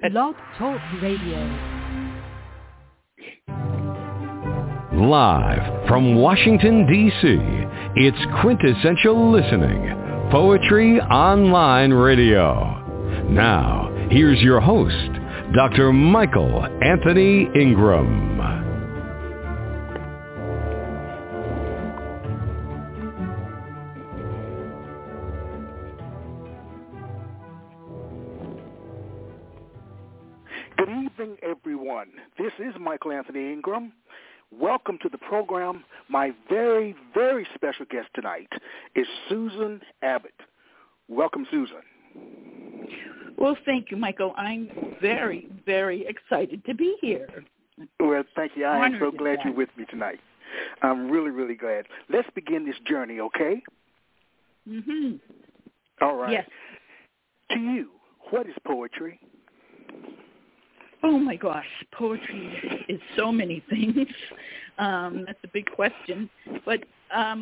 BlogTalkRadio. Live from Washington, D.C., it's Quintessential Listening, Poetry Online Radio. Now, here's your host, Dr. Michael Anthony Ingram. Good evening, everyone. This is Michael Anthony Ingram. Welcome to the program. My very, very special guest tonight is Susan Abbott. Welcome, Susan. Well, thank you, Michael. I'm very, very excited to be here. Well, thank you. I am so glad you're with me tonight. I'm really, really glad. Let's begin this journey, okay? Mm-hmm. All right. Yes. To you, what is poetry? Oh, my gosh. Poetry is so many things. That's a big question. But I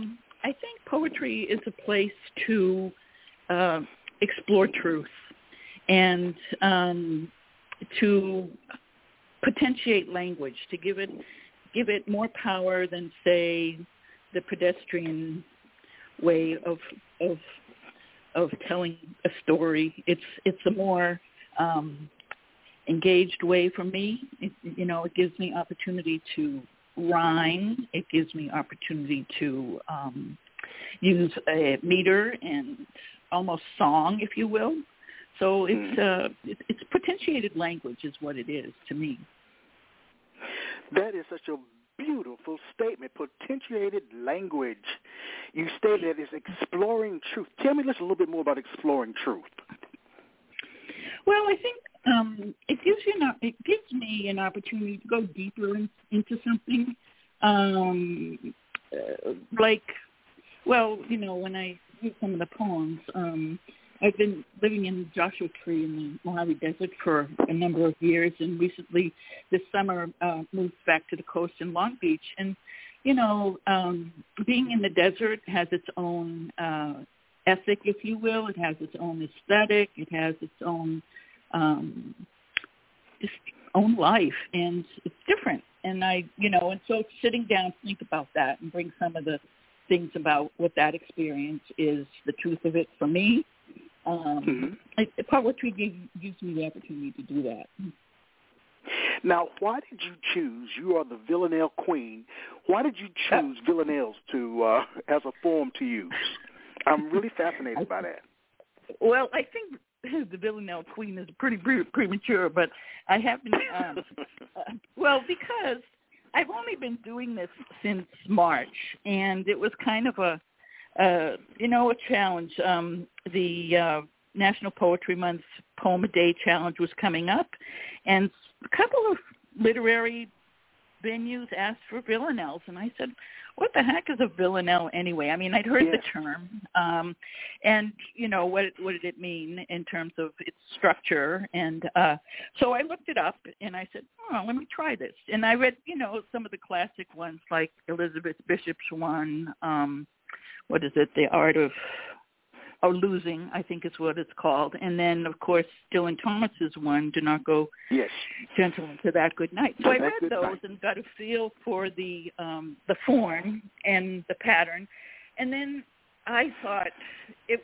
think poetry is a place to explore truth, and to potentiate language, to give it more power than, say, the pedestrian way of telling a story. It's a more engaged way for me. It gives me opportunity to rhyme. It gives me opportunity to use a meter and almost song, if you will. So it's potentiated language is what it is to me. That is such a beautiful statement, potentiated language. You stated it's exploring truth. Tell me just a little bit more about exploring truth. Well, I think it gives me an opportunity to go deeper into something. When I read some of the poems, I've been living in Joshua Tree in the Mojave Desert for a number of years, and recently this summer moved back to the coast in Long Beach. And, being in the desert has its own ethic, if you will. It has its own aesthetic. It has its own own life, and it's different. And so sitting down to think about that and bring some of the things about what that experience is, the truth of it for me. Poetry gives me the opportunity to do that. Now, why did you choose? You are the villanelle queen. Why did you choose villanelles as a form to use? I'm really fascinated by that. Well, I think the villanelle queen is pretty premature, but I haven't. Because I've only been doing this since March, and it was kind of a challenge. The National Poetry Month Poem a Day Challenge was coming up, and a couple of literary venues asked for villanelles, and I said, what the heck is a villanelle anyway? I mean, I'd heard the term, and what did it mean in terms of its structure? And so I looked it up, and I said, let me try this. And I read, some of the classic ones, like Elizabeth Bishop's one, The Art of Losing, I think is what it's called. And then, of course, Dylan Thomas's one, Do Not Go Gentle Into That Good Night. So I read those and got a feel for the form and the pattern. And then I thought it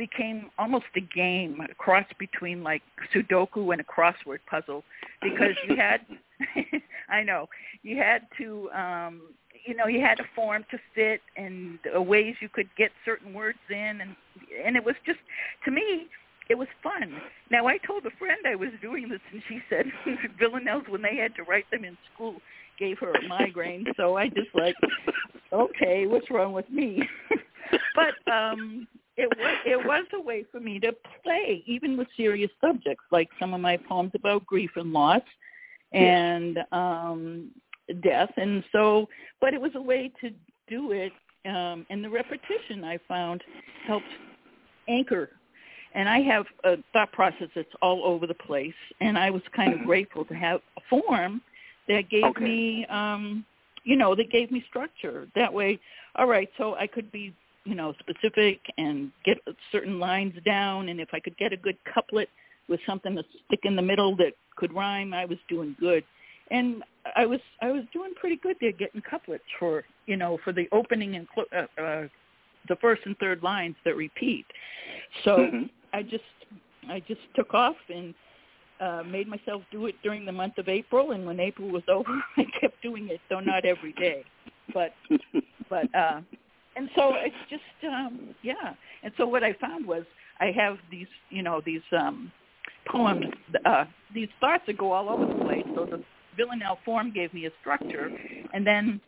became almost a game, a cross between like Sudoku and a crossword puzzle, because you had, you had a form to fit and ways you could get certain words in. And it was just, to me, it was fun. Now, I told a friend I was doing this, and she said villanelles, when they had to write them in school, gave her a migraine. So I just okay, what's wrong with me? But it was a way for me to play, even with serious subjects, like some of my poems about grief and loss and death. And so, but it was a way to do it, and the repetition I found helped anchor. And I have a thought process that's all over the place, and I was kind of grateful to have a form that gave me, that gave me structure. That way, all right, so I could be specific and get certain lines down, and if I could get a good couplet, with something that's thick in the middle that could rhyme, I was doing good. And I was doing pretty good there, getting couplets for, you know, for the opening and the first and third lines that repeat. So mm-hmm. I just took off and made myself do it during the month of April. And when April was over, I kept doing it, though not every day. But and so it's just yeah. And so what I found was I have these, you know, these poems, these thoughts that go all over the place. So the villanelle form gave me a structure, and then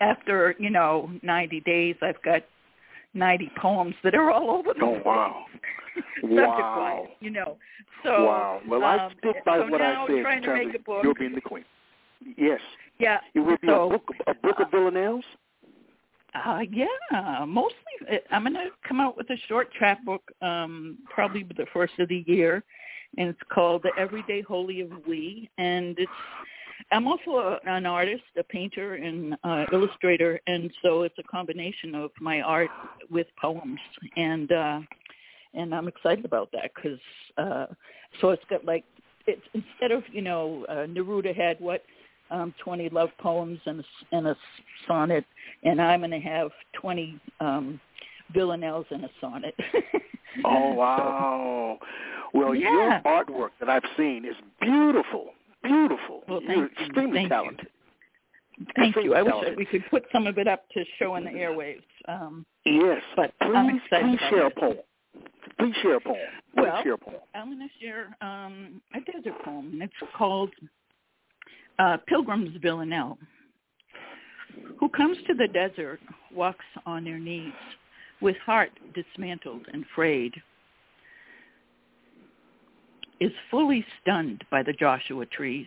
after, you know, 90 days, I've got 90 poems that are all over the place. Oh, wow. Wow. You know. So, wow. Well, I stick by so what I said, trying to make a book. You're being the queen. Yes. Yeah. It will be a book of villanelles? Yeah, mostly. I'm going to come out with a short chapbook, probably the first of the year, and it's called The Everyday Holy of We, and it's, I'm also an artist, a painter and illustrator, and so it's a combination of my art with poems, and I'm excited about that because so it's got like, it's instead of, you know, Neruda had what, 20 love poems and a sonnet, and I'm going to have 20 villanelles and a sonnet. Oh, wow. So, well, yeah. Your artwork that I've seen is beautiful, beautiful. Well, you're extremely talented. Thank you. I wish that we could put some of it up to show in the airwaves. Yes. But please share a poem. I'm going to share a desert poem, and it's called... Pilgrim's Villanelle. Who comes to the desert walks on their knees, with heart dismantled and frayed, is fully stunned by the Joshua trees,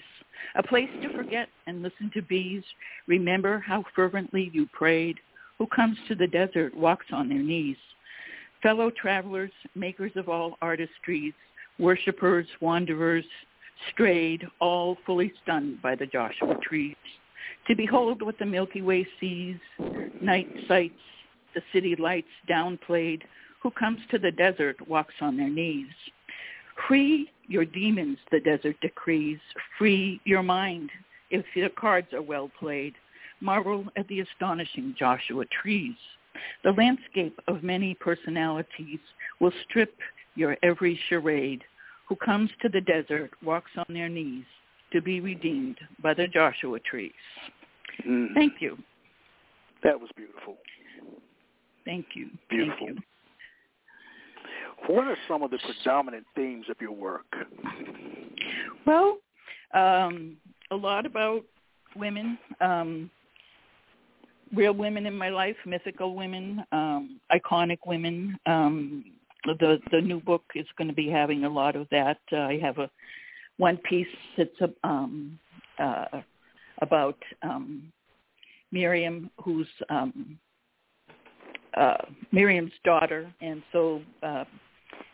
a place to forget and listen to bees, remember how fervently you prayed. Who comes to the desert walks on their knees. Fellow travelers, makers of all artistries, worshippers, wanderers, strayed, all fully stunned by the Joshua trees, to behold what the Milky Way sees, night sights, the city lights downplayed, who comes to the desert walks on their knees. Free your demons, the desert decrees, free your mind if your cards are well played, marvel at the astonishing Joshua trees. The landscape of many personalities will strip your every charade, who comes to the desert walks on their knees to be redeemed by the Joshua trees. Mm. Thank you. That was beautiful. Thank you. Beautiful. Thank you. What are some of the predominant themes of your work? Well, a lot about women, real women in my life, mythical women, iconic women, The new book is going to be having a lot of that. I have one piece that's about Miriam, who's Miriam's daughter, and so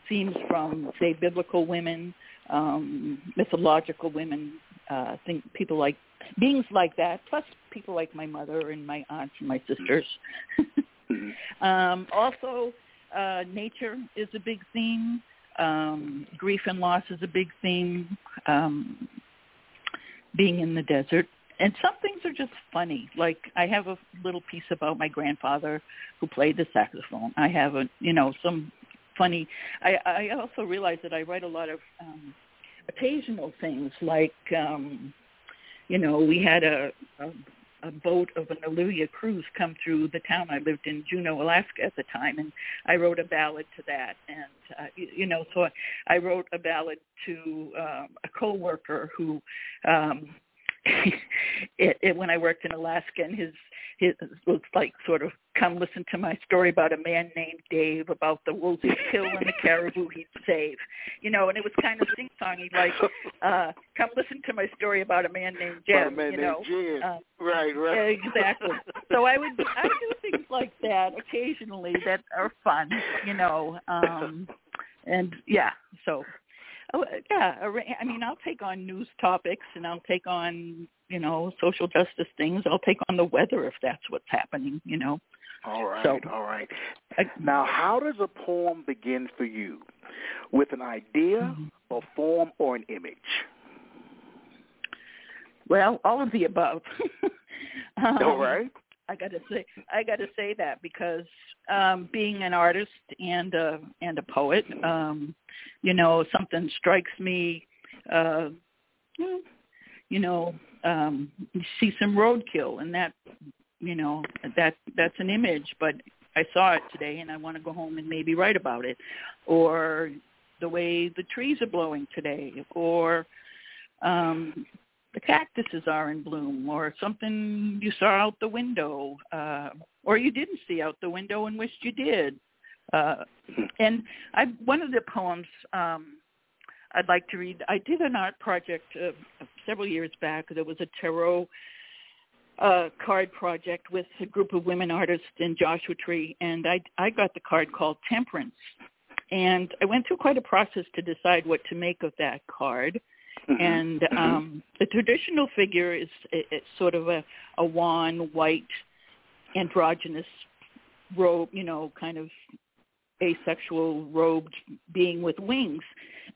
themes from, say, biblical women, mythological women, think people like beings like that, plus people like my mother and my aunts and my sisters. Also. Nature is a big theme. Grief and loss is a big theme. Being in the desert. And some things are just funny. Like I have a little piece about my grandfather who played the saxophone. I have some funny. I also realize that I write a lot of occasional things like, we had a boat of an Alleluia Cruise come through the town. I lived in Juneau, Alaska at the time, and I wrote a ballad to that. And, so I wrote a ballad to a coworker who, when I worked in Alaska, and his was like sort of, come listen to my story about a man named Dave, about the wolves he'd kill and the caribou he'd save. And it was kind of sing-songy, like, come listen to my story about a man named Jim, Jim. Right. Exactly. So I would do things like that occasionally that are fun, and yeah, so... Oh, yeah, I'll take on news topics, and I'll take on, social justice things. I'll take on the weather if that's what's happening. All right. Now, how does a poem begin for you? With an idea, a form, or an image? Well, all of the above. All right. I gotta say that because being an artist and a poet, something strikes me. You see some roadkill, and that, that's an image. But I saw it today, and I want to go home and maybe write about it, or the way the trees are blowing today, or the cactuses are in bloom, or something you saw out the window, or you didn't see out the window and wished you did. And one of the poems I'd like to read, I did an art project several years back. There was a tarot card project with a group of women artists in Joshua Tree, and I got the card called Temperance. And I went through quite a process to decide what to make of that card. And the traditional figure is it's sort of a wan, white, androgynous robe, kind of asexual robed being with wings.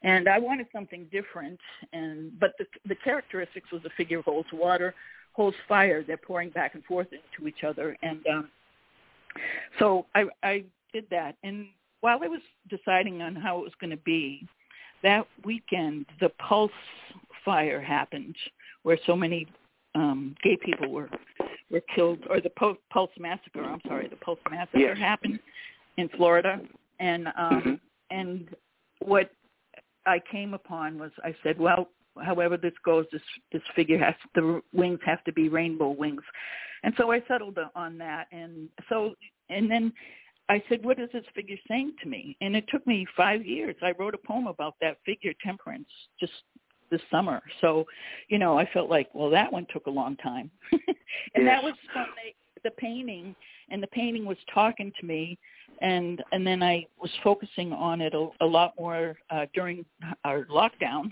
And I wanted something different. But the characteristics was a figure holds water, holds fire. They're pouring back and forth into each other. And so I did that. And while I was deciding on how it was going to be, that weekend, the Pulse fire happened, where so many gay people were killed, or the Pulse massacre. I'm sorry, the Pulse massacre happened in Florida, and what I came upon was I said, well, however this goes, this figure the wings have to be rainbow wings, and so I settled on that, and then. I said, what is this figure saying to me? And it took me 5 years. I wrote a poem about that figure, Temperance, just this summer. So, I felt like, well, that one took a long time. That was from the painting, and the painting was talking to me. And then I was focusing on it a lot more during our lockdown.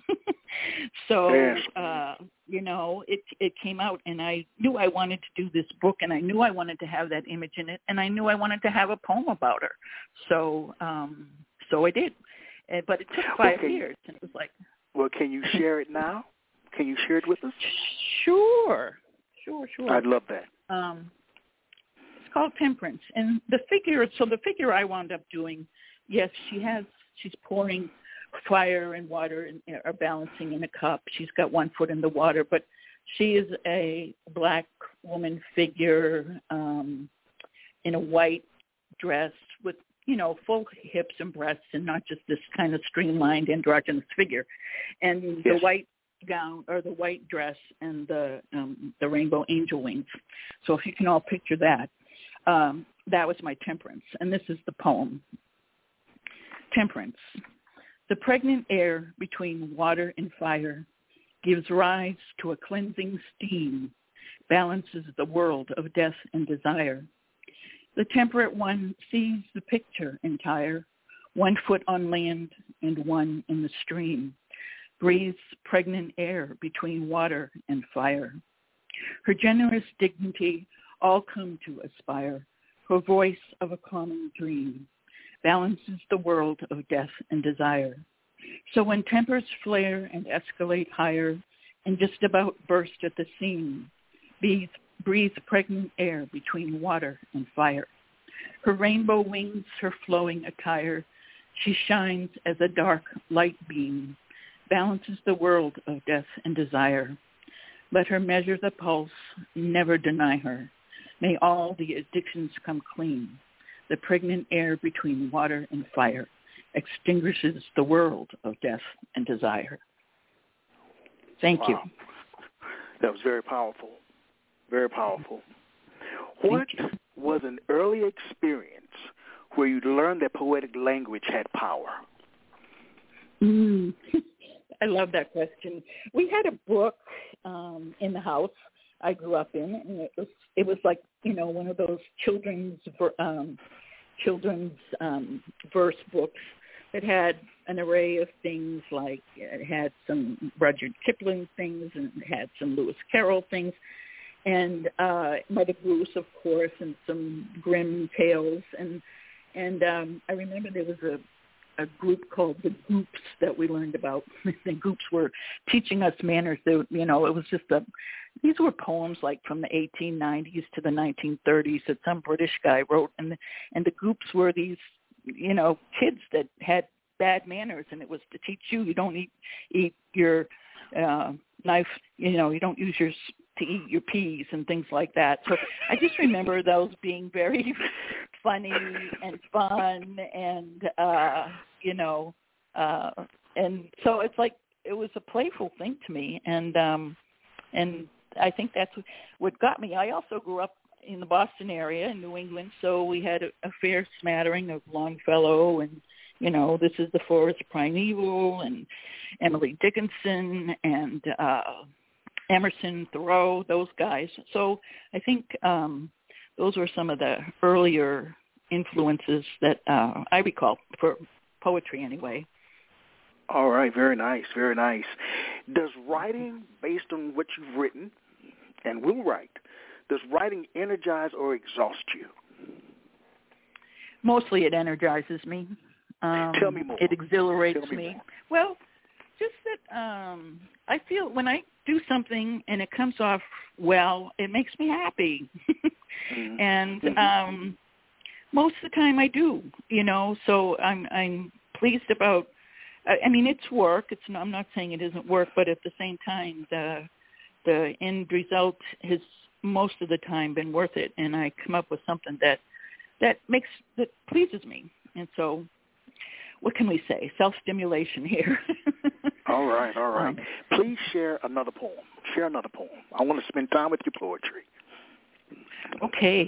It came out, and I knew I wanted to do this book, and I knew I wanted to have that image in it, and I knew I wanted to have a poem about her. So I did. But it took 5 years, and it was like... Well, can you share it now? Can you share it with us? Sure. I'd love that. It's called Temperance. And the figure I wound up doing, yes, she's pouring... fire and water are balancing in a cup. She's got one foot in the water, but she is a black woman figure in a white dress with, full hips and breasts, and not just this kind of streamlined androgynous figure. And the white gown or the white dress and the rainbow angel wings. So if you can all picture that, that was my Temperance. And this is the poem. Temperance. The pregnant air between water and fire gives rise to a cleansing steam, balances the world of death and desire. The temperate one sees the picture entire, one foot on land and one in the stream, breathes pregnant air between water and fire. Her generous dignity all come to aspire, her voice of a common dream. Balances the world of death and desire. So when tempers flare and escalate higher and just about burst at the seam, breathe pregnant air between water and fire. Her rainbow wings, her flowing attire, she shines as a dark light beam, balances the world of death and desire. Let her measure the pulse, never deny her. May all the addictions come clean. The pregnant air between water and fire extinguishes the world of death and desire. Thank you. That was very powerful. Very powerful. What was an early experience where you learned that poetic language had power? I love that question. We had a book in the house I grew up in, and it was like, one of those children's verse books that had an array of things. Like it had some Rudyard Kipling things, and it had some Lewis Carroll things, and Mother Goose, of course, and some Grimm tales. And I remember there was a group called the Goops that we learned about. The Goops were teaching us manners. They, you know, it was just these were poems like from the 1890s to the 1930s that some British guy wrote. And the Goops were these, you know, kids that had bad manners, and it was to teach you don't eat your knife, you know, you don't use yours to eat your peas and things like that. So I just remember those being very funny and fun, and and so it's like it was a playful thing to me, and I think that's what got me. I also grew up in the Boston area in New England, so we had a fair smattering of Longfellow and, you know, This Is the Forest Primeval and Emily Dickinson and Emerson, Thoreau, those guys. So I think those were some of the earlier influences that I recall for poetry anyway. All right. Very nice. Very nice. Does writing, based on what you've written and will write, does writing energize or exhaust you? Mostly it energizes me. Tell me more. It exhilarates me. Well, just that I feel when I do something and it comes off well, it makes me happy. Mm-hmm. And most of the time I do, you know, so I'm pleased about, I mean, it's work. I'm not saying it isn't work, but at the same time, the end result has most of the time been worth it. And I come up with something that pleases me. And so what can we say? Self-stimulation here. All right. Please share another poem. I want to spend time with your poetry. Okay.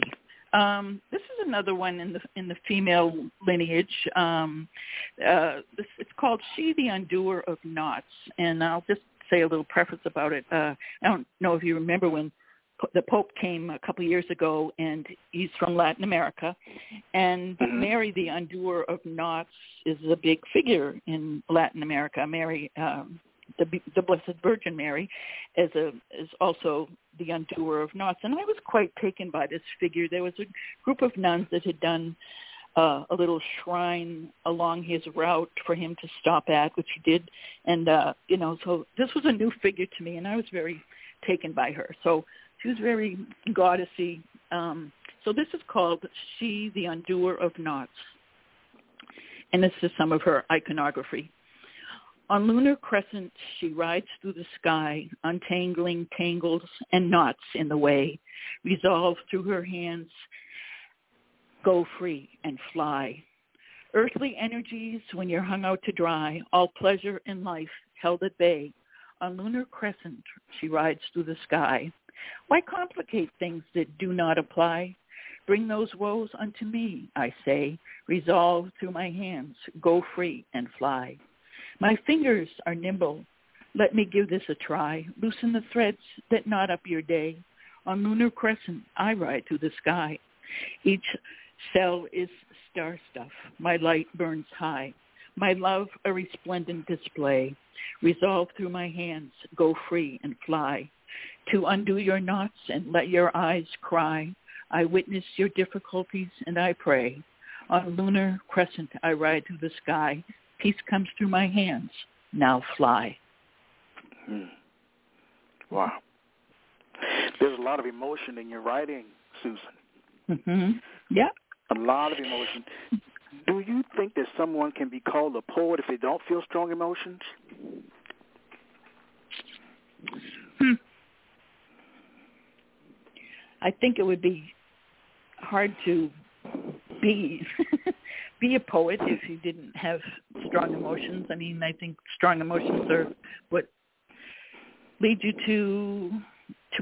This is another one in the female lineage. It's called She the Undoer of Knots. And I'll just say a little preface about it. I don't know if you remember when the Pope came a couple of years ago, and he's from Latin America, and Mary the Undoer of Knots is a big figure in Latin America. Mary, the Blessed Virgin Mary, is also the Undoer of Knots, and I was quite taken by this figure. There was a group of nuns that had done a little shrine along his route for him to stop at, which he did, and so this was a new figure to me, and I was very taken by her. So she was very goddessy. So this is called She, the Undoer of Knots. And this is some of her iconography. On lunar crescent, she rides through the sky, untangling tangles and knots in the way. Resolved through her hands, go free and fly. Earthly energies, when you're hung out to dry, all pleasure and life held at bay. On lunar crescent, she rides through the sky. Why complicate things that do not apply? Bring those woes unto me, I say. Resolve through my hands, go free and fly. My fingers are nimble. Let me give this a try. Loosen the threads that knot up your day. On lunar crescent, I ride through the sky. Each cell is star stuff. My light burns high. My love, a resplendent display. Resolve through my hands, go free and fly. To undo your knots and let your eyes cry. I witness your difficulties and I pray. On lunar crescent I ride through the sky. Peace comes through my hands. Now fly. Wow. There's a lot of emotion in your writing, Susan. Yeah. A lot of emotion. Do you think that someone can be called a poet if they don't feel strong emotions? I think it would be hard to be a poet if you didn't have strong emotions. I mean, I think strong emotions are what lead you to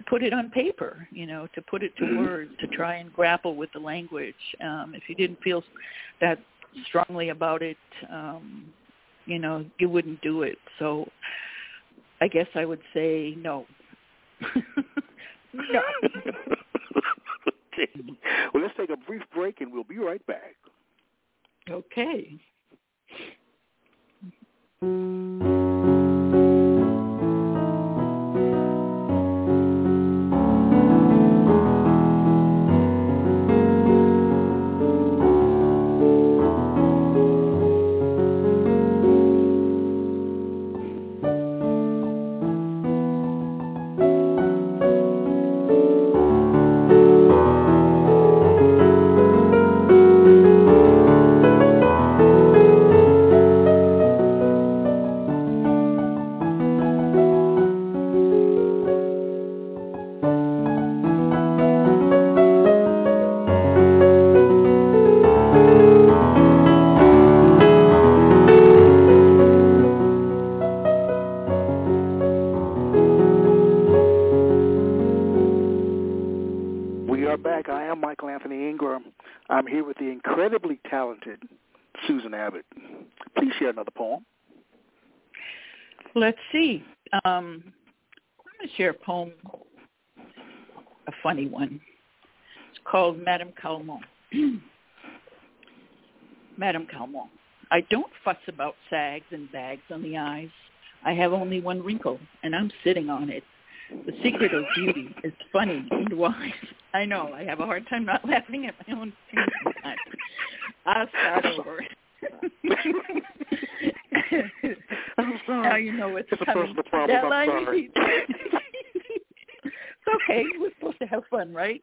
put it on paper, you know, to put it to words, to try and grapple with the language. If you didn't feel that strongly about it, you wouldn't do it. So I guess I would say no. No. Well, let's take a brief break, and we'll be right back. Okay. Anthony Ingram. I'm here with the incredibly talented Susan Abbott. Please share another poem. Let's see. I'm going to share a poem, a funny one. It's called Madame Calmont. Madame Calmont. I don't fuss about sags and bags on the eyes. I have only one wrinkle, and I'm sitting on it. The secret of beauty is funny and wise. I know, I have a hard time not laughing at my own things. I'll start over. I'm sorry. Now you know what's coming. That line repeats. It's okay. We're supposed to have fun, right?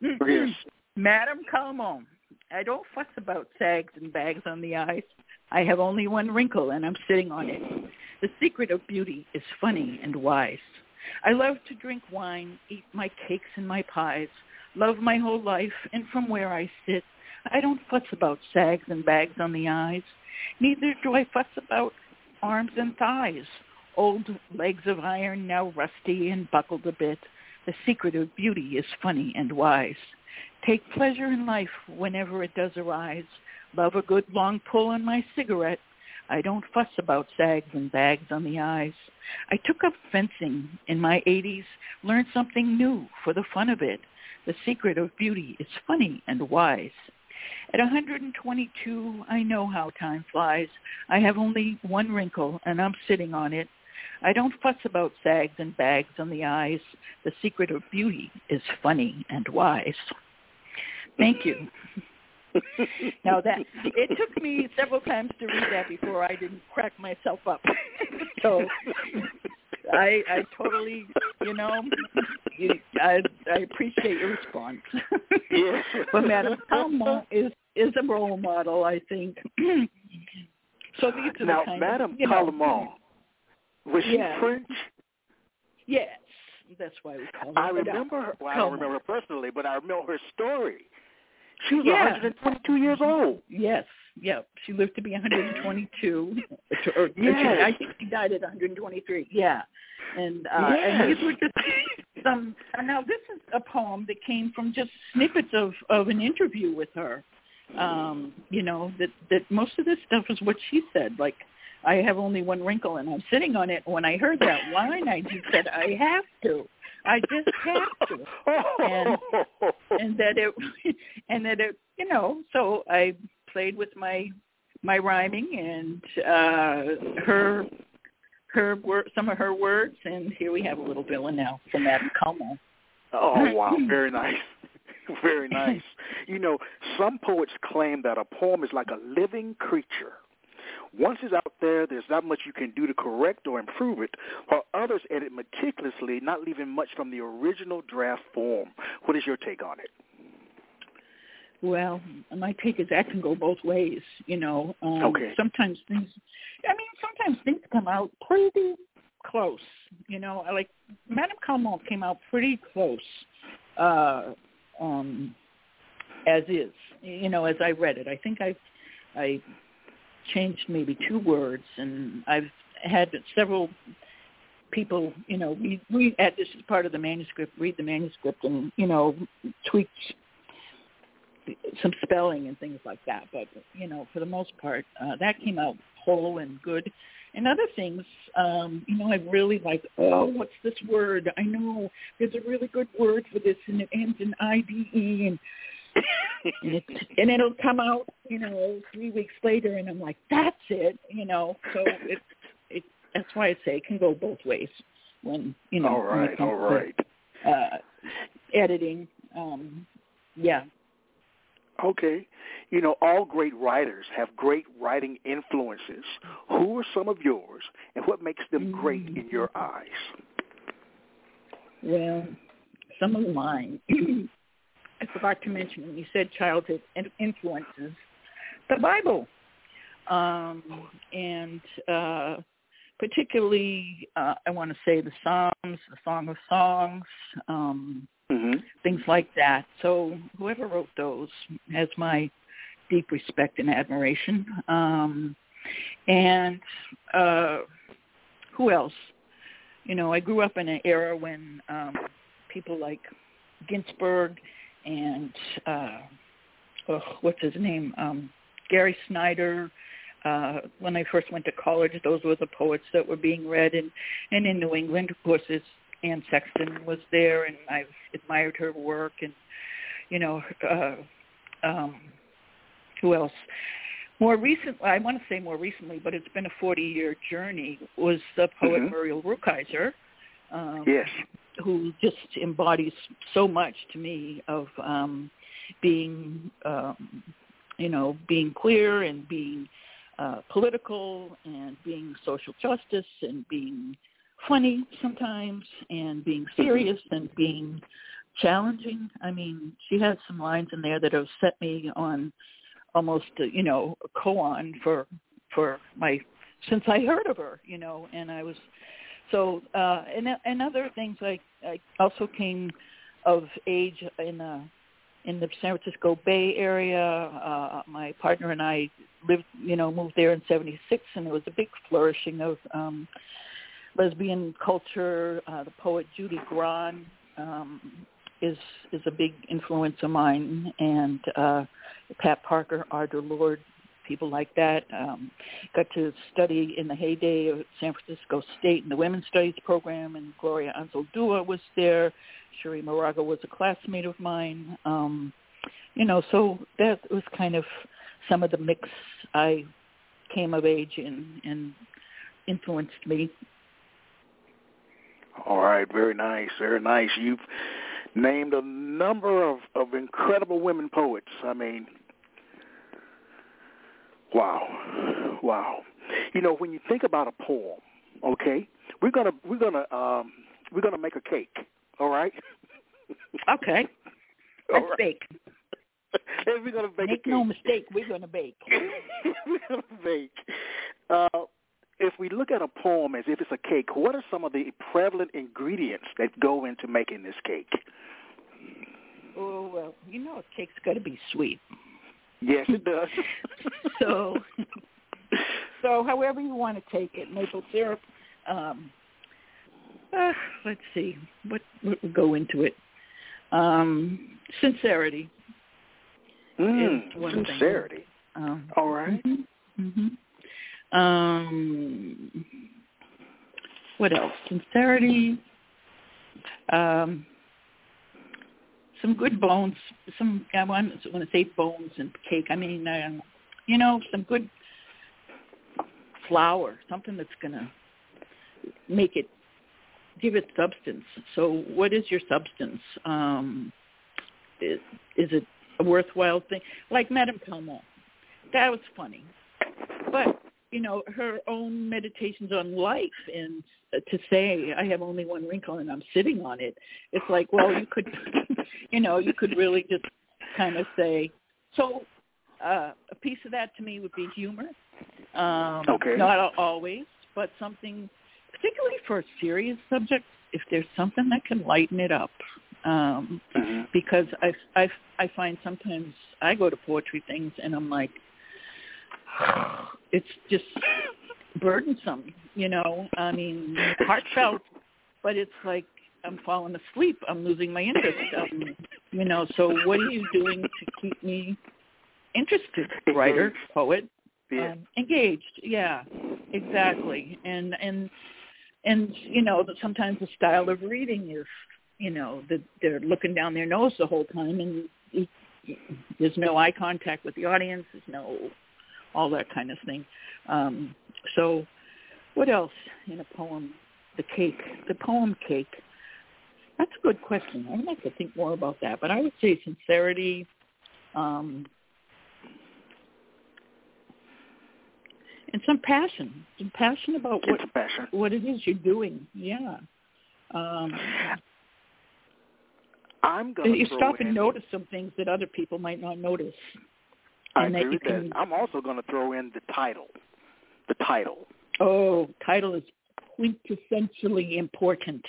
Yes. Madame Calmont, I don't fuss about sags and bags on the eyes. I have only one wrinkle, and I'm sitting on it. The secret of beauty is funny and wise. I love to drink wine, eat my cakes and my pies, love my whole life, and from where I sit, I don't fuss about sags and bags on the eyes. Neither do I fuss about arms and thighs, old legs of iron now rusty and buckled a bit. The secret of beauty is funny and wise. Take pleasure in life whenever it does arise. Love a good long pull on my cigarette. I don't fuss about sags and bags on the eyes. I took up fencing in my 80s, learned something new for the fun of it. The secret of beauty is funny and wise. At 122, I know how time flies. I have only one wrinkle, and I'm sitting on it. I don't fuss about sags and bags on the eyes. The secret of beauty is funny and wise. Thank you. Now that, it took me several times to read that before I didn't crack myself up. So I totally, I appreciate your response. Yes. But Madame Calmont is a role model, I think. So these are now, the kind Madame of, Calmont, was she French? Yes, that's why we call her. I remember her. Well, I don't remember her personally, but I know her story. She was 122 years old. Yes. Yeah. She lived to be 122. I think she died at 123. Yeah. And these were just some. Now, this is a poem that came from just snippets of an interview with her. That most of this stuff is what she said. Like, I have only one wrinkle, and I'm sitting on it. When I heard that line, I just said, I have to. I just have to, and that it, So I played with my rhyming and her word, some of her words, and here we have a little villa now from Madame Calmont. Oh wow, very nice, very nice. Some poets claim that a poem is like a living creature. Once it's out there, there's not much you can do to correct or improve it, while others edit meticulously, not leaving much from the original draft form. What is your take on it? Well, my take is that can go both ways, Okay. Sometimes things come out pretty close, Like Madame Calmont came out pretty close as is, as I read it. I think I changed maybe two words, and I've had several people, this is part of the manuscript, read the manuscript and, tweak some spelling and things like that. But, for the most part, that came out whole and good. And other things, I really like, what's this word? I know there's a really good word for this, and it ends in I-D-E, and it'll come out, 3 weeks later, and I'm like, that's it, So it that's why I say it can go both ways when editing. Yeah. Okay. All great writers have great writing influences. Who are some of yours, and what makes them great in your eyes? Well, some of mine. I forgot to mention when you said childhood influences, the Bible, and particularly I want to say the Psalms, the Song of Songs, things like that. So whoever wrote those has my deep respect and admiration. And who else? I grew up in an era when people like Ginsberg and what's his name? Gary Snyder. When I first went to college, those were the poets that were being read. And in New England, of course, Anne Sexton was there, and I've admired her work. And, you know, who else? More recently, I want to say more recently, but it's been a 40-year journey, was the poet Muriel Rukeyser, who just embodies so much to me of being, you know, being queer and being political and being social justice and being funny sometimes and being serious and being challenging. I mean, she has some lines in there that have set me on almost, you know, a koan for my, since I heard of her, you know, and I was, so, and other things, I also came of age in the San Francisco Bay Area. My partner and I lived, you know, moved there in 76, and there was a big flourishing of lesbian culture. The poet Judy Gran is a big influence of mine, and Pat Parker, Audre Lorde, people like that. Got to study in the heyday of San Francisco State in the Women's Studies program, and Gloria Anzaldúa was there. Shuri Moraga was a classmate of mine. You know, so that was kind of some of the mix I came of age in and influenced me. All right, very nice, very nice. You've named a number of incredible women poets. I mean, wow, wow. You know, when you think about a poem, okay, we're gonna make a cake. All right. Okay. Let's bake. And we're gonna bake. Make no mistake, we're gonna bake. We're gonna bake. If we look at a poem as if it's a cake, what are some of the prevalent ingredients that go into making this cake? Oh, well, you know a cake's got to be sweet. Yes, it does. So however you want to take it, maple syrup. Let's see, what would go into it? Sincerity. Sincerity. All right. What else? Sincerity. Some good bones. I want to say bones and cake. I mean, you know, some good flour, something that's gonna make it, give it substance. So, what is your substance? Is it a worthwhile thing? Like Madame Calmont. That was funny, but, you know, her own meditations on life, and to say I have only one wrinkle and I'm sitting on it, it's like, well, you could, you know, you could really just kind of say. So a piece of that to me would be humor. Not always, but something, particularly for serious subjects, if there's something that can lighten it up. Because I find sometimes I go to poetry things and I'm like, it's just burdensome, you know. I mean, heartfelt, but it's like I'm falling asleep. I'm losing my interest. You know, so what are you doing to keep me interested, writer, poet, engaged? Yeah, exactly. And you know, sometimes the style of reading is, you know, they're looking down their nose the whole time, and there's no eye contact with the audience. There's no all that kind of thing. So what else in a poem? The cake, the poem cake. That's a good question. I'd like to think more about that, but I would say sincerity. And some passion about what it is you're doing. Yeah. You stop and notice some things that other people might not notice. I agree with that. I'm also going to throw in the title. The title. Oh, title is quintessentially important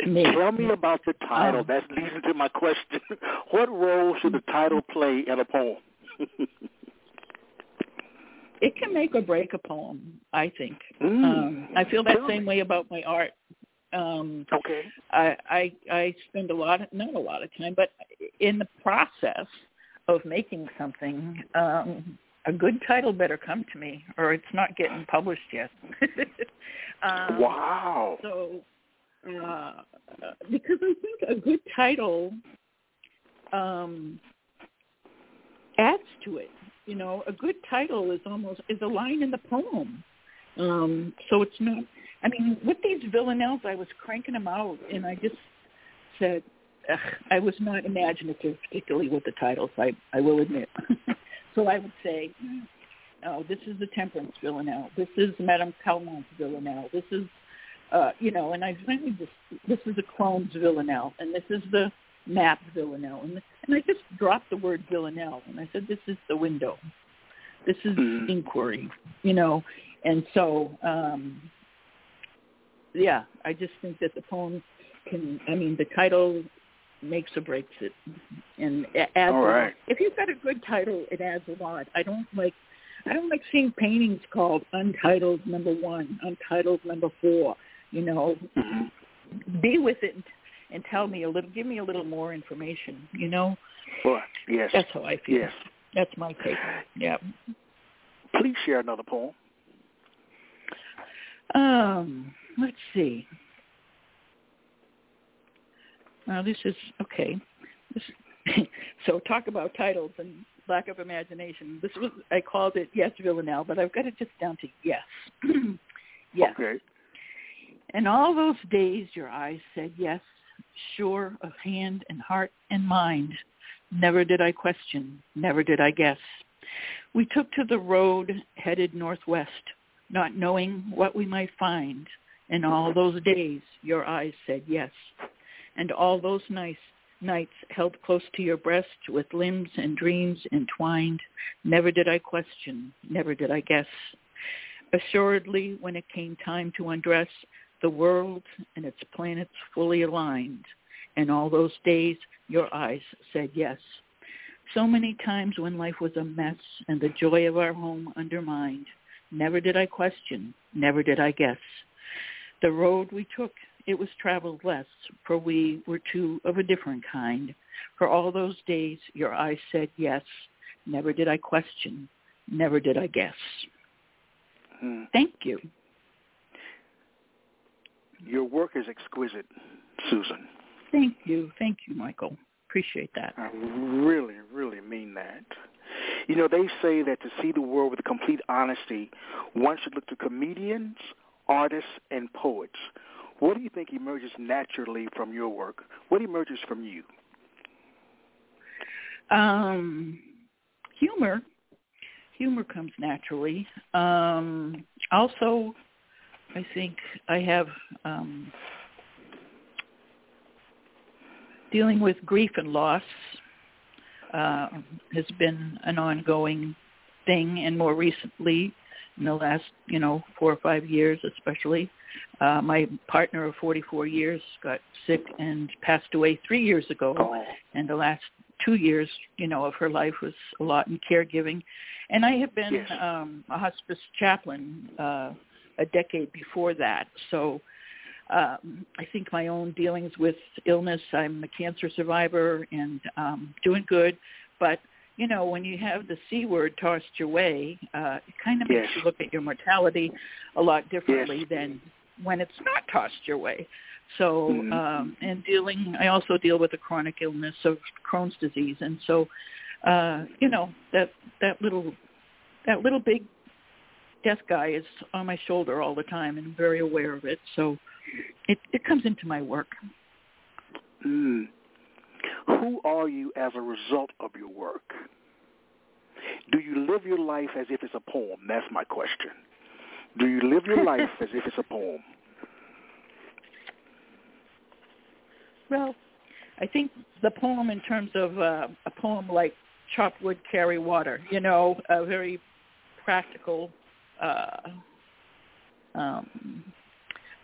to me. Tell me about the title. That leads into my question. What role should the title play in a poem? It can make or break a poem, I think. I feel that same way about my art. I spend not a lot of time, but in the process of making something, a good title better come to me, or it's not getting published yet. Wow. So, because I think a good title adds to it. You know, a good title is a line in the poem. So it's not. I mean, with these villanelles, I was cranking them out, and I just said, I was not imaginative, particularly with the titles, I will admit. So I would say, oh, this is the Temperance villanelle. This is Madame Calmont's villanelle. This is, and I finally this is the Crone's villanelle, and this is the map villanelle. And I just dropped the word villanelle, and I said, this is the window. This is inquiry, And so, I just think that the poem the title makes or breaks it, and adds. All right. If you've got a good title, it adds a lot. I don't like seeing paintings called Untitled Number 1, Untitled Number 4. Be with it and give me a little more information. Well, yes. That's how I feel. Yes. That's my take. Yeah. Please share another poem. Let's see. Now, this is, okay. So talk about titles and lack of imagination. I called it Yes, Villanelle, but I've got it just down to yes. Yes. Okay. And all those days your eyes said yes, sure of hand and heart and mind. Never did I question, never did I guess. We took to the road headed northwest, not knowing what we might find. And all those days your eyes said yes. And all those nights held close to your breast with limbs and dreams entwined. Never did I question, never did I guess. Assuredly, when it came time to undress, the world and its planets fully aligned. And all those days, your eyes said yes. So many times when life was a mess and the joy of our home undermined, never did I question, never did I guess. The road we took, it was traveled less, for we were two of a different kind. For all those days, your eyes said yes. Never did I question. Never did I guess. Thank you. Your work is exquisite, Susan. Thank you. Thank you, Michael. Appreciate that. I really, really mean that. They say that to see the world with complete honesty, one should look to comedians, artists, and poets. What do you think emerges naturally from your work? What emerges from you? Humor. Humor comes naturally. Also, I think I have dealing with grief and loss has been an ongoing thing, and more recently, in the last, 4 or 5 years especially. My partner of 44 years got sick and passed away 3 years ago. Oh. And the last 2 years, of her life was a lot in caregiving. And I had been a hospice chaplain a decade before that. So I think my own dealings with illness, I'm a cancer survivor and doing good. But when you have the C word tossed your way, it kind of makes you look at your mortality a lot differently than when it's not tossed your way. So, I also deal with a chronic illness of Crohn's disease. And so, that little big death guy is on my shoulder all the time, and I'm very aware of it. So it comes into my work. Mm. Who are you as a result of your work? Do you live your life as if it's a poem? That's my question. Do you live your life as if it's a poem? Well, I think the poem in terms of a poem like Chop Wood, Carry Water, a very practical,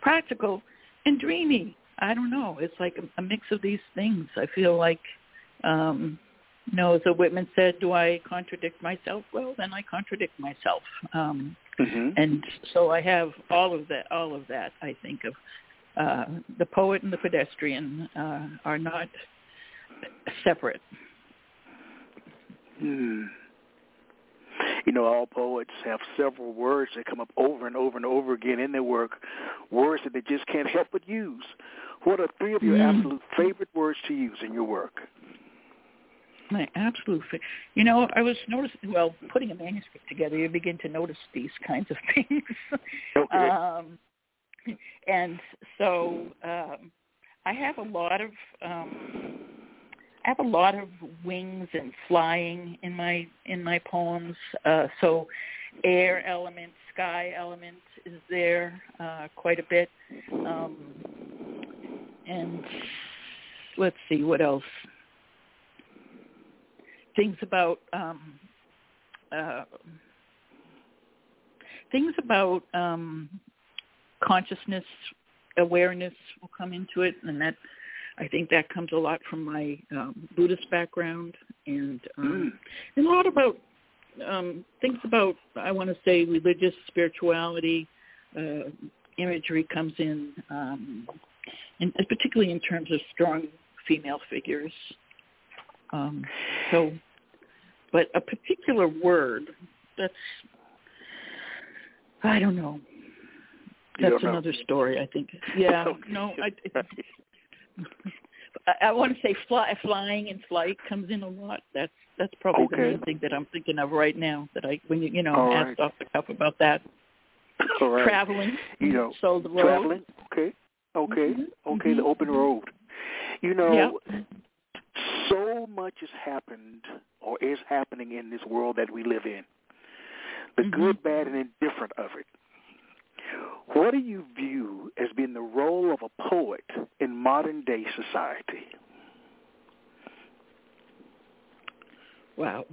practical and dreamy. I don't know. It's like a mix of these things. I feel like, as a Whitman said, do I contradict myself? Well, then I contradict myself. And so I have all of that, I think, of the poet and the pedestrian are not separate. You know, all poets have several words that come up over and over and over again in their work, words that they just can't help but use. What are three of your absolute favorite words to use in your work? My absolute favorite. You know, I was noticing, well, putting a manuscript together, you begin to notice these kinds of things. Okay. And so I have a lot of wings and flying in my poems. So air element, sky element is there quite a bit. And let's see, what else? Things about consciousness, awareness will come into it, and that I think that comes a lot from my Buddhist background, and a lot about things about, I want to say, religious spirituality. Imagery comes in, and particularly in terms of strong female figures. But a particular word, that's, I don't know. That's another story, I think. Yeah, no, I want to say flying and flight comes in a lot. That's probably the main thing that I'm thinking of right now. That I'm asked off the cuff about that. Right. Traveling, so the road. Traveling, okay, the open road. You know, so much has happened or is happening in this world that we live in. The good, bad, and indifferent of it. What do you view as being the role of a poet in modern-day society? Wow.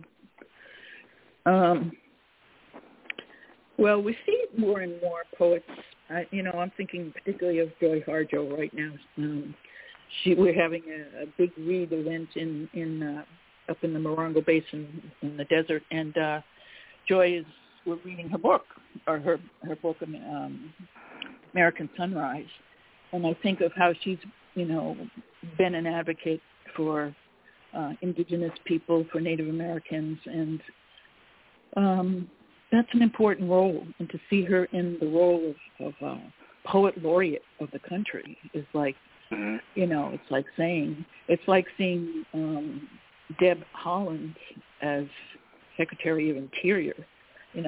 Well, we see more and more poets. I'm thinking particularly of Joy Harjo right now. We're having a big read event up in the Morongo Basin in the desert, and Joy is. We're reading her book, American Sunrise, and I think of how she's, been an advocate for indigenous people, for Native Americans, and that's an important role. And to see her in the role of Poet Laureate of the country is like, it's like seeing Deb Haaland as Secretary of Interior. And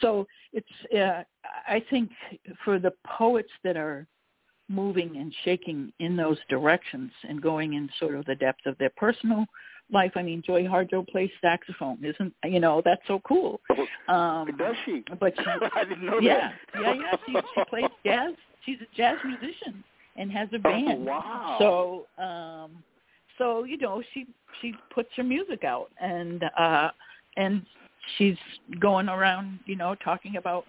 so it's. I think for the poets that are moving and shaking in those directions and going in sort of the depth of their personal life. I mean, Joy Harjo plays saxophone, that's so cool. Does she? But she, I didn't know that. Yeah. She plays jazz. She's a jazz musician and has a band. Oh, wow. So she puts her music out and. And she's going around, talking about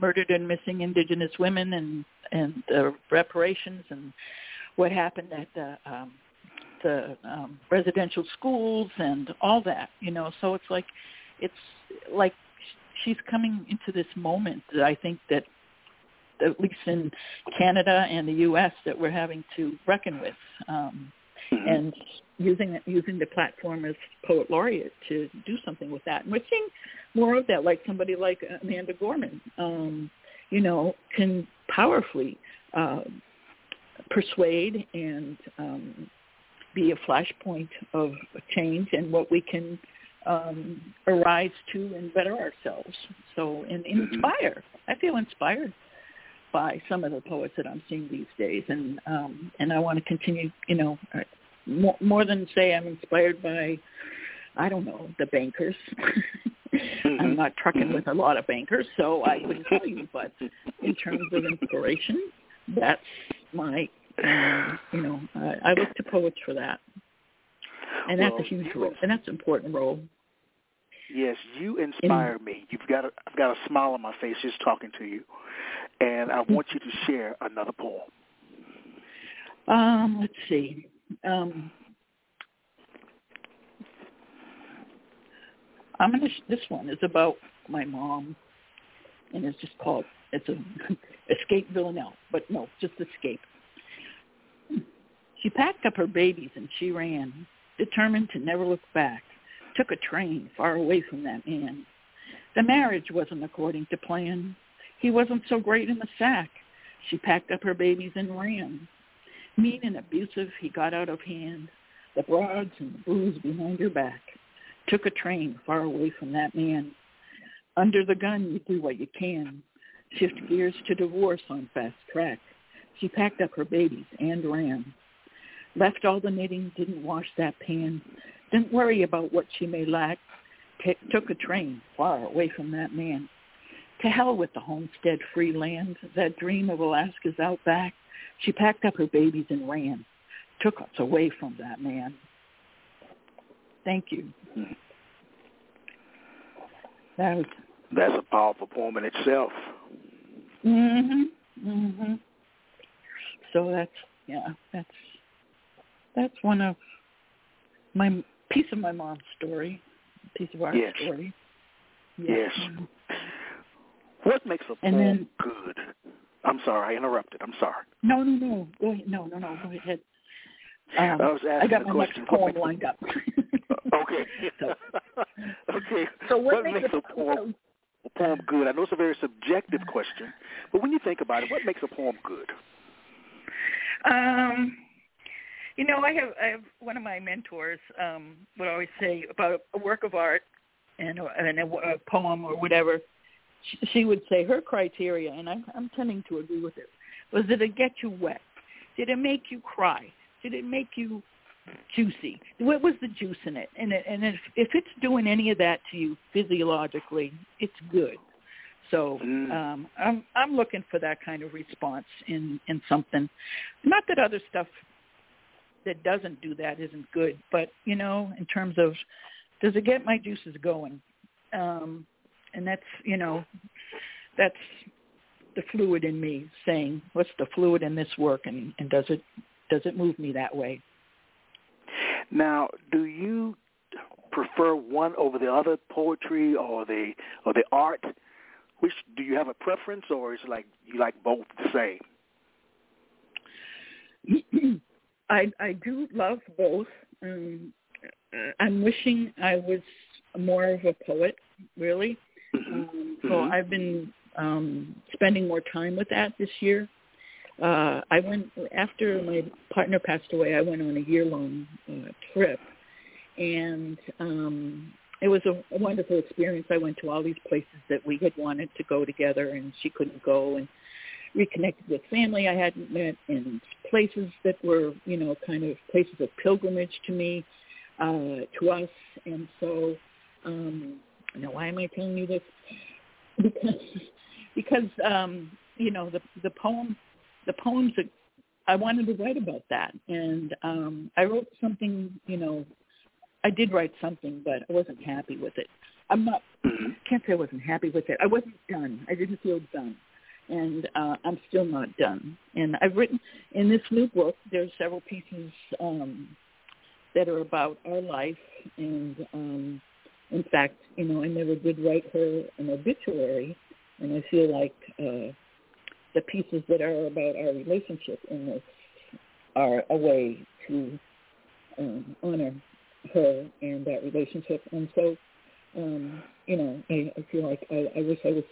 murdered and missing indigenous women and reparations and what happened at the residential schools and all that, So it's like she's coming into this moment that I think that at least in Canada and the U.S. that we're having to reckon with. And using the platform as Poet Laureate to do something with that. And we're seeing more of that, like somebody like Amanda Gorman, can powerfully persuade and be a flashpoint of change and what we can arise to and better ourselves. So, and inspire. I feel inspired by some of the poets that I'm seeing these days, and I want to continue, more than say I'm inspired by, I don't know, the bankers. I'm not trucking with a lot of bankers, so I wouldn't tell you, but in terms of inspiration, that's my, I look to poets for that. And that's a huge role, and that's an important role. Yes, you inspire me. I've got a smile on my face just talking to you, and I want you to share another poem. Let's see. This one is about my mom, and it's just called. It's Escape Villanelle, but no, just Escape. She packed up her babies and she ran, determined to never look back, took a train far away from that man. The marriage wasn't according to plan. He wasn't so great in the sack. She packed up her babies and ran. Mean and abusive, he got out of hand, the broads and the booze behind her back. Took a train far away from that man. Under the gun, you do what you can. Shift gears to divorce on fast track. She packed up her babies and ran. Left all the knitting, didn't wash that pan. Didn't worry about what she may lack. Took a train far away from that man. To hell with the homestead free land, that dream of Alaska's out back. She packed up her babies and ran. Took us away from that man. Thank you. That's a powerful poem in itself. Mm-hmm. Mm-hmm. So that's one of my piece of my mom's story, piece of our yes. story. Yes. Yes. What makes a poem good? I'm sorry, I interrupted. I'm sorry. No. Go ahead. No. Go ahead. I was asking a question. I got my next poem lined up. Okay. Okay. So what makes a poem good? I know it's a very subjective question, but when you think about it, what makes a poem good? I have one of my mentors would always say about a work of art and a poem or whatever. She would say her criteria, and I'm tending to agree with it, was did it get you wet? Did it make you cry? Did it make you juicy? What was the juice in it? And if it's doing any of that to you physiologically, it's good. So I'm looking for that kind of response in something. Not that other stuff that doesn't do that isn't good, but, in terms of does it get my juices going? And that's, that's the fluid in me saying, what's the fluid in this work, and does it move me that way? Now, do you prefer one over the other, poetry or the art? Which do you have a preference, or is it like you like both the same? I do love both. I'm wishing I was more of a poet, really. So I've been spending more time with that this year. I went after my partner passed away. I went on a year-long trip, and it was a wonderful experience. I went to all these places that we had wanted to go together, and she couldn't go, and reconnected with family I hadn't met, and places that were, kind of places of pilgrimage to me, to us, and so. Now, why am I telling you this? Because the poems that I wanted to write about that, and I wrote something. I did write something, but I wasn't happy with it. Can't say I wasn't happy with it. I wasn't done. I didn't feel done, and I'm still not done. And I've written in this new book. There's several pieces that are about our life, and. In fact, I never did write her an obituary, and I feel like the pieces that are about our relationship in this are a way to honor her and that relationship. And so, I feel like I wish I was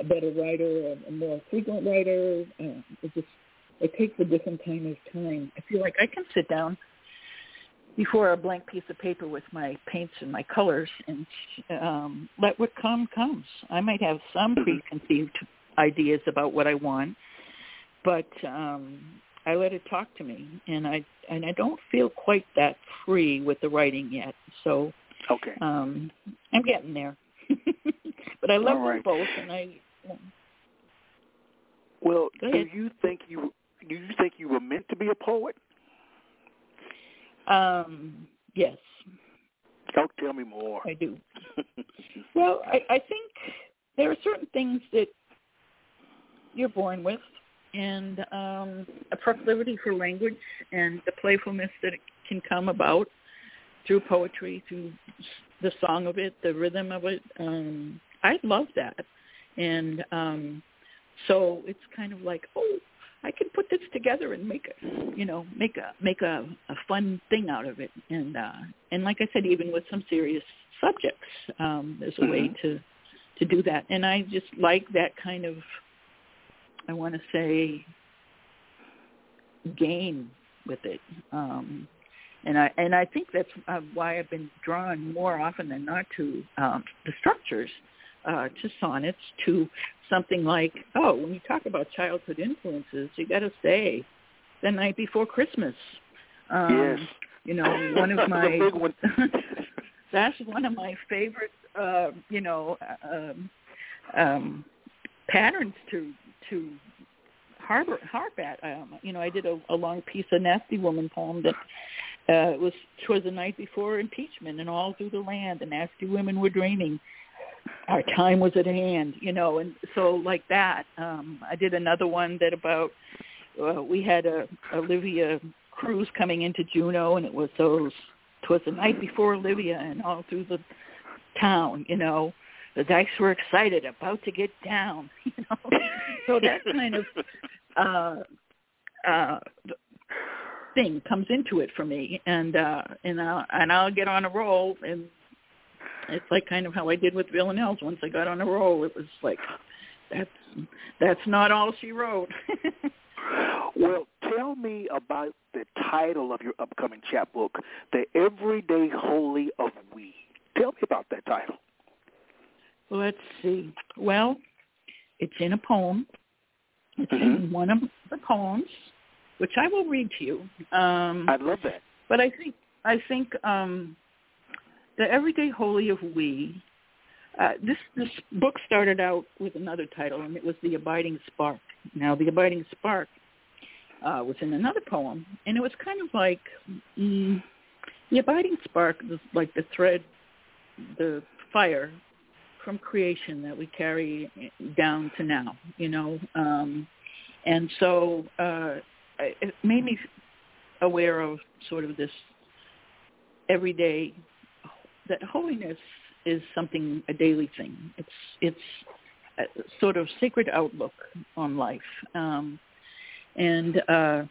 a better writer, a more frequent writer. It takes a different kind of time. I feel like I can sit down before a blank piece of paper with my paints and my colors, and let what comes. I might have some preconceived ideas about what I want, but I let it talk to me, and I don't feel quite that free with the writing yet. So, okay, I'm getting there. But I love them both, and I. Well, do you think you were meant to be a poet? Yes. Don't tell me more. I do. Well, I think there are certain things that you're born with, and a proclivity for language and the playfulness that it can come about through poetry, through the song of it, the rhythm of it. I love that. And so it's kind of like, oh, I can put this together and make a fun thing out of it. And like I said, even with some serious subjects, there's a way to do that. And I just like that kind of, I want to say, game with it. And I think that's why I've been drawn more often than not to the structures, to sonnets, to something like, oh, when you talk about childhood influences, you got to say The Night Before Christmas. Yes. You know, one of my big one. That's one of my favorite, patterns to harp at. I did a long piece, a Nasty Woman poem that it was "'Twas the night before impeachment, and all through the land the nasty women were dreaming. Our time was at hand," and so like that. I did another one that about we had a Olivia Cruise coming into Juneau, and it was "'Twas the night before Olivia, and all through the town, the dykes were excited, about to get down," So that kind of thing comes into it for me, and I'll get on a roll, and it's like kind of how I did with Villanelle's. Once I got on a roll, it was like that's not all she wrote. Well, tell me about the title of your upcoming chapbook, The Everyday Holy of We. Tell me about that title. Let's see. Well, it's in a poem. It's in one of the poems, which I will read to you. I love that. But I think The Everyday Holy of We, this book started out with another title, and it was The Abiding Spark. Now, The Abiding Spark was in another poem, and it was kind of like The Abiding Spark is like the thread, the fire from creation that we carry down to now, and so it made me aware of sort of this everyday, that holiness is something, a daily thing. It's a sort of sacred outlook on life, and so I'm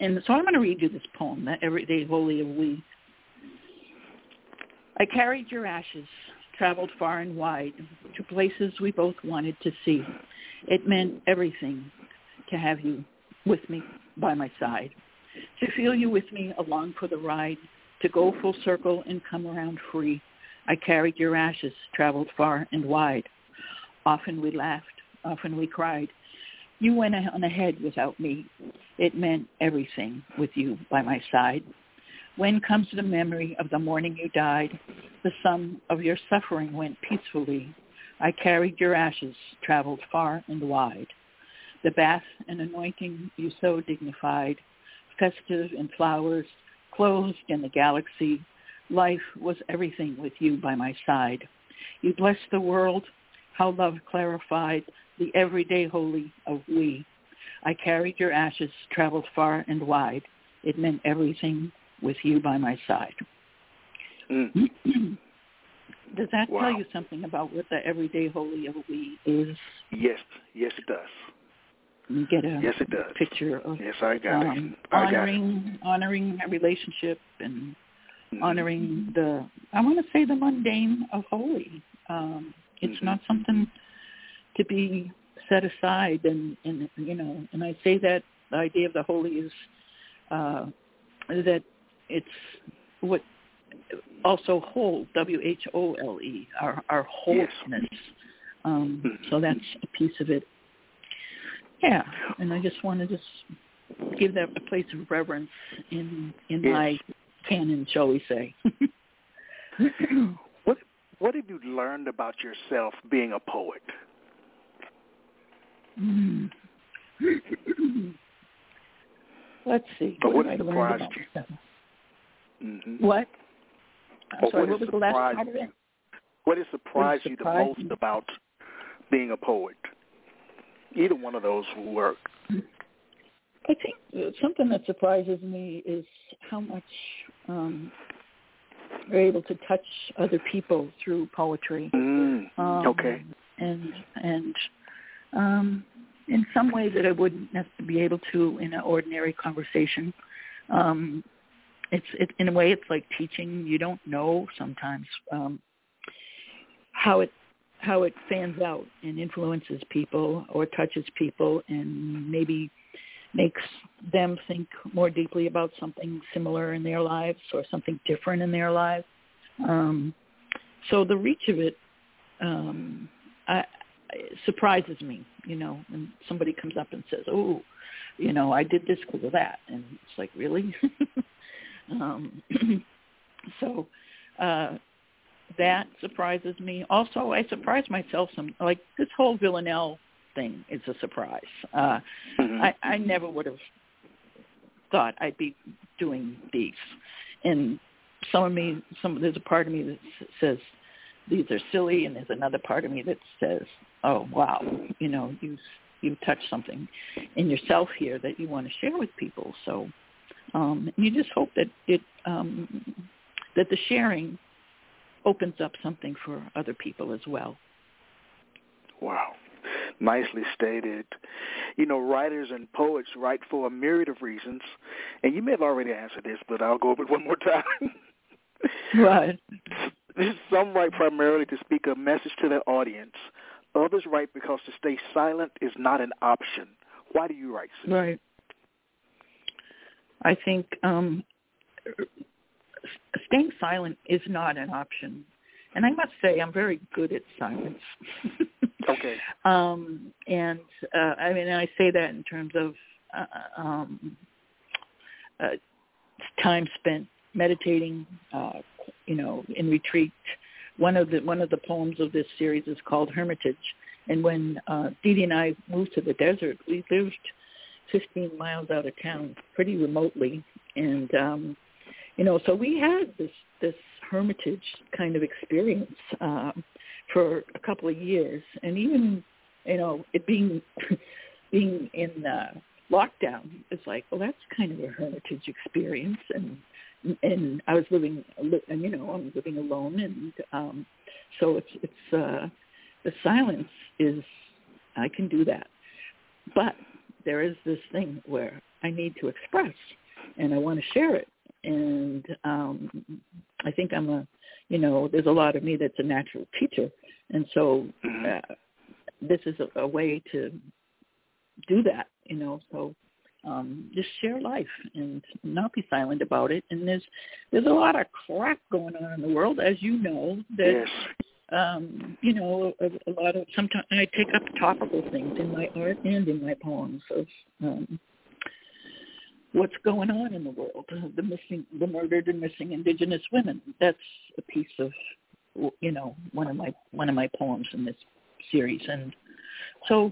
going to read you this poem, That Everyday Holy of We. I carried your ashes, traveled far and wide to places we both wanted to see. It meant everything to have you with me by my side, to feel you with me along for the ride, to go full circle and come around free. I carried your ashes, traveled far and wide. Often we laughed, often we cried. You went on ahead without me. It meant everything with you by my side. When comes the memory of the morning you died, the sum of your suffering went peacefully. I carried your ashes, traveled far and wide. The bath and anointing you so dignified, festive in flowers, clothed in the galaxy. Life was everything with you by my side. You blessed the world, how love clarified the everyday holy of we. I carried your ashes, traveled far and wide. It meant everything with you by my side. Mm. Does that tell you something about what the everyday holy of we is? Yes, it does. You get a picture of honoring a relationship and honoring the, I want to say, the mundane of holy. It's not something to be set aside, and I say that the idea of the holy is that it's what also whole, W-H-O-L-E, our wholeness. Yes. So that's a piece of it. Yeah, and I just want to give that a place of reverence in my canon, shall we say. What have you learned about yourself being a poet? Mm. Let's see. So what surprised you? Mm-hmm. What? I'm sorry, what was the last part of it? What has surprised you the most about being a poet? Either one of those will work. I think something that surprises me is how much we're able to touch other people through poetry. And in some ways that I wouldn't be able to in an ordinary conversation. It's in a way, it's like teaching. You don't know sometimes how it fans out and influences people or touches people and maybe makes them think more deeply about something similar in their lives or something different in their lives. So the reach of it surprises me, you know, when somebody comes up and says, oh, you know, I did this because of that. And it's like, really? So that surprises me. Also, I surprise myself some, like this whole Villanelle thing is a surprise. I never would have thought I'd be doing these. And there's a part of me that says, these are silly, and there's another part of me that says, oh, wow, you know, you touched something in yourself here that you want to share with people. So you just hope that that the sharing opens up something for other people as well. Wow. Nicely stated. You know, writers and poets write for a myriad of reasons, and you may have already answered this, but I'll go over it one more time. Right. Some write primarily to speak a message to their audience. Others write because to stay silent is not an option. Why do you write, Sue? Right. I think staying silent is not an option. And I must say I'm very good at silence. Okay. I mean, I say that in terms of time spent meditating, you know, in retreat. One of the poems of this series is called Hermitage. And when Dee Dee and I moved to the desert, we lived 15 miles out of town, pretty remotely. And, you know, so we had this hermitage kind of experience for a couple of years. And even, you know, it being in lockdown, it's like, well, that's kind of a hermitage experience. And I was living, you know, I'm living alone, and so it's the silence is, I can do that, but there is this thing where I need to express, and I want to share it, and I think I'm you know, there's a lot of me that's a natural teacher, and so this is a way to do that, you know, so. Just share life and not be silent about it. And there's a lot of crap going on in the world, as you know. There's, you know, a lot of, sometimes I take up topical things in my art and in my poems of what's going on in the world, the murdered and missing indigenous women. That's a piece of, you know, one of my poems in this series. And so,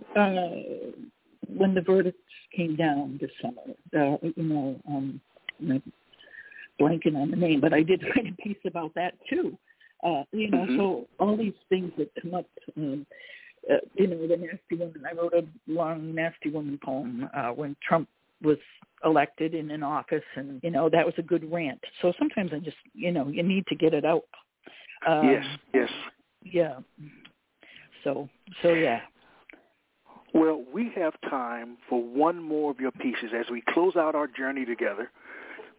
when the verdicts came down this summer, you know, I'm blanking on the name, but I did write a piece about that too. You know, so all these things that come up, you know, the nasty woman. I wrote a long nasty woman poem when Trump was elected and in office, and you know that was a good rant. So sometimes I just, you know, you need to get it out. Yes. Yeah. So yeah. Well, we have time for one more of your pieces. As we close out our journey together,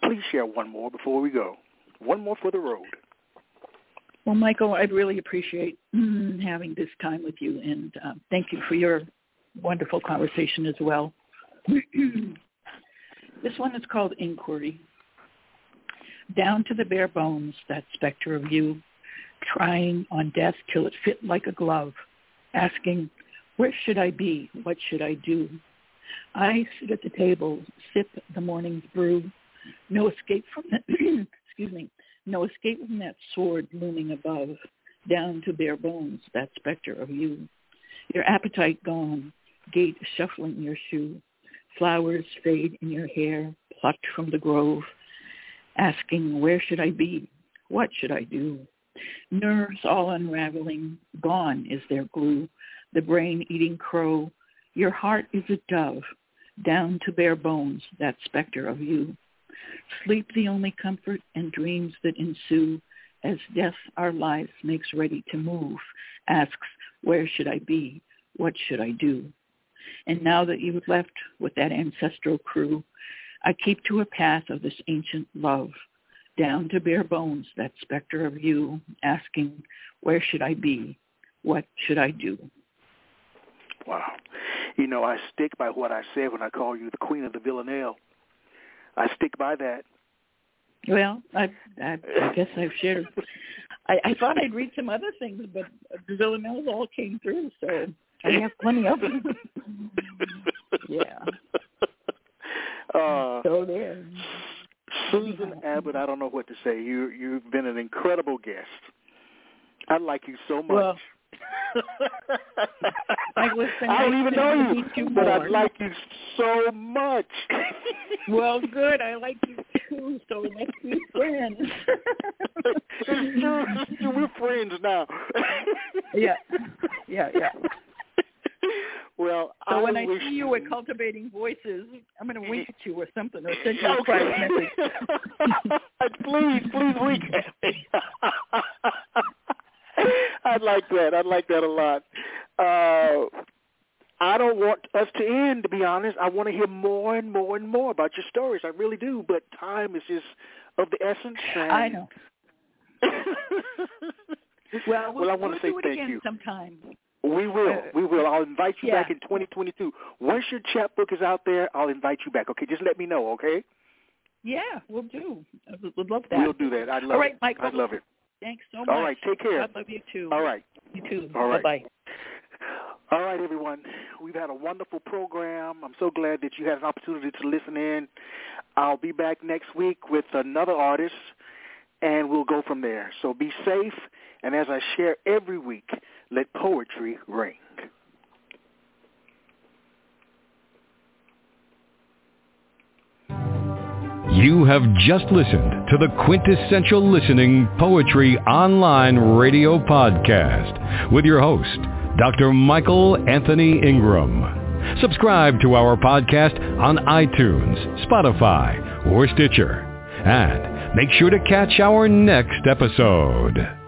please share one more before we go. One more for the road. Well, Michael, I'd really appreciate having this time with you, and thank you for your wonderful conversation as well. This one is called Inquiry. Down to the bare bones, that specter of you, trying on death till it fit like a glove, asking, where should I be? What should I do? I sit at the table, sip the morning's brew. No escape from that, excuse me, no escape from that sword looming above, down to bare bones, that specter of you. Your appetite gone, gait shuffling your shoe. Flowers fade in your hair, plucked from the grove. Asking, where should I be? What should I do? Nerves all unraveling, gone is their glue. The brain-eating crow, your heart is a dove, down to bare bones, that specter of you. Sleep the only comfort and dreams that ensue, as death our lives makes ready to move, asks, where should I be? What should I do? And now that you have left with that ancestral crew, I keep to a path of this ancient love, down to bare bones, that specter of you, asking, where should I be? What should I do? Wow. You know, I stick by what I said when I called you the Queen of the Villanelle. I stick by that. Well, I guess I've shared. I thought I'd read some other things, but the Villanelles all came through, so I have plenty of them. Yeah. So there. Susan Abbott, I don't know what to say. You've been an incredible guest. I like you so much. Well, I don't even know you, but I like you so much. Well, good. I like you too, so let's be friends. It's true. We're friends now. Yeah. Well, so when I see you at Cultivating Voices, I'm going to wink at you or something, or send you a private message. Please wink at me. I'd like that a lot. I don't want us to end, to be honest. I want to hear more and more and more about your stories. I really do, but time is just of the essence. And I know. Well, I want to say thank you. Sometime. We will. I'll invite you back in 2022. Once your chapbook is out there, I'll invite you back. Okay, just let me know, okay? Yeah, we'll do. We'd love that. We'll do that. I love it. All right, Michael. I love it. Thanks so much. All right, take care. I love you, too. All right. You, too. All right. Bye-bye. All right, everyone. We've had a wonderful program. I'm so glad that you had an opportunity to listen in. I'll be back next week with another artist, and we'll go from there. So be safe, and as I share every week, let poetry ring. You have just listened to the Quintessential Listening Poetry Online Radio Podcast with your host, Dr. Michael Anthony Ingram. Subscribe to our podcast on iTunes, Spotify, or Stitcher. And make sure to catch our next episode.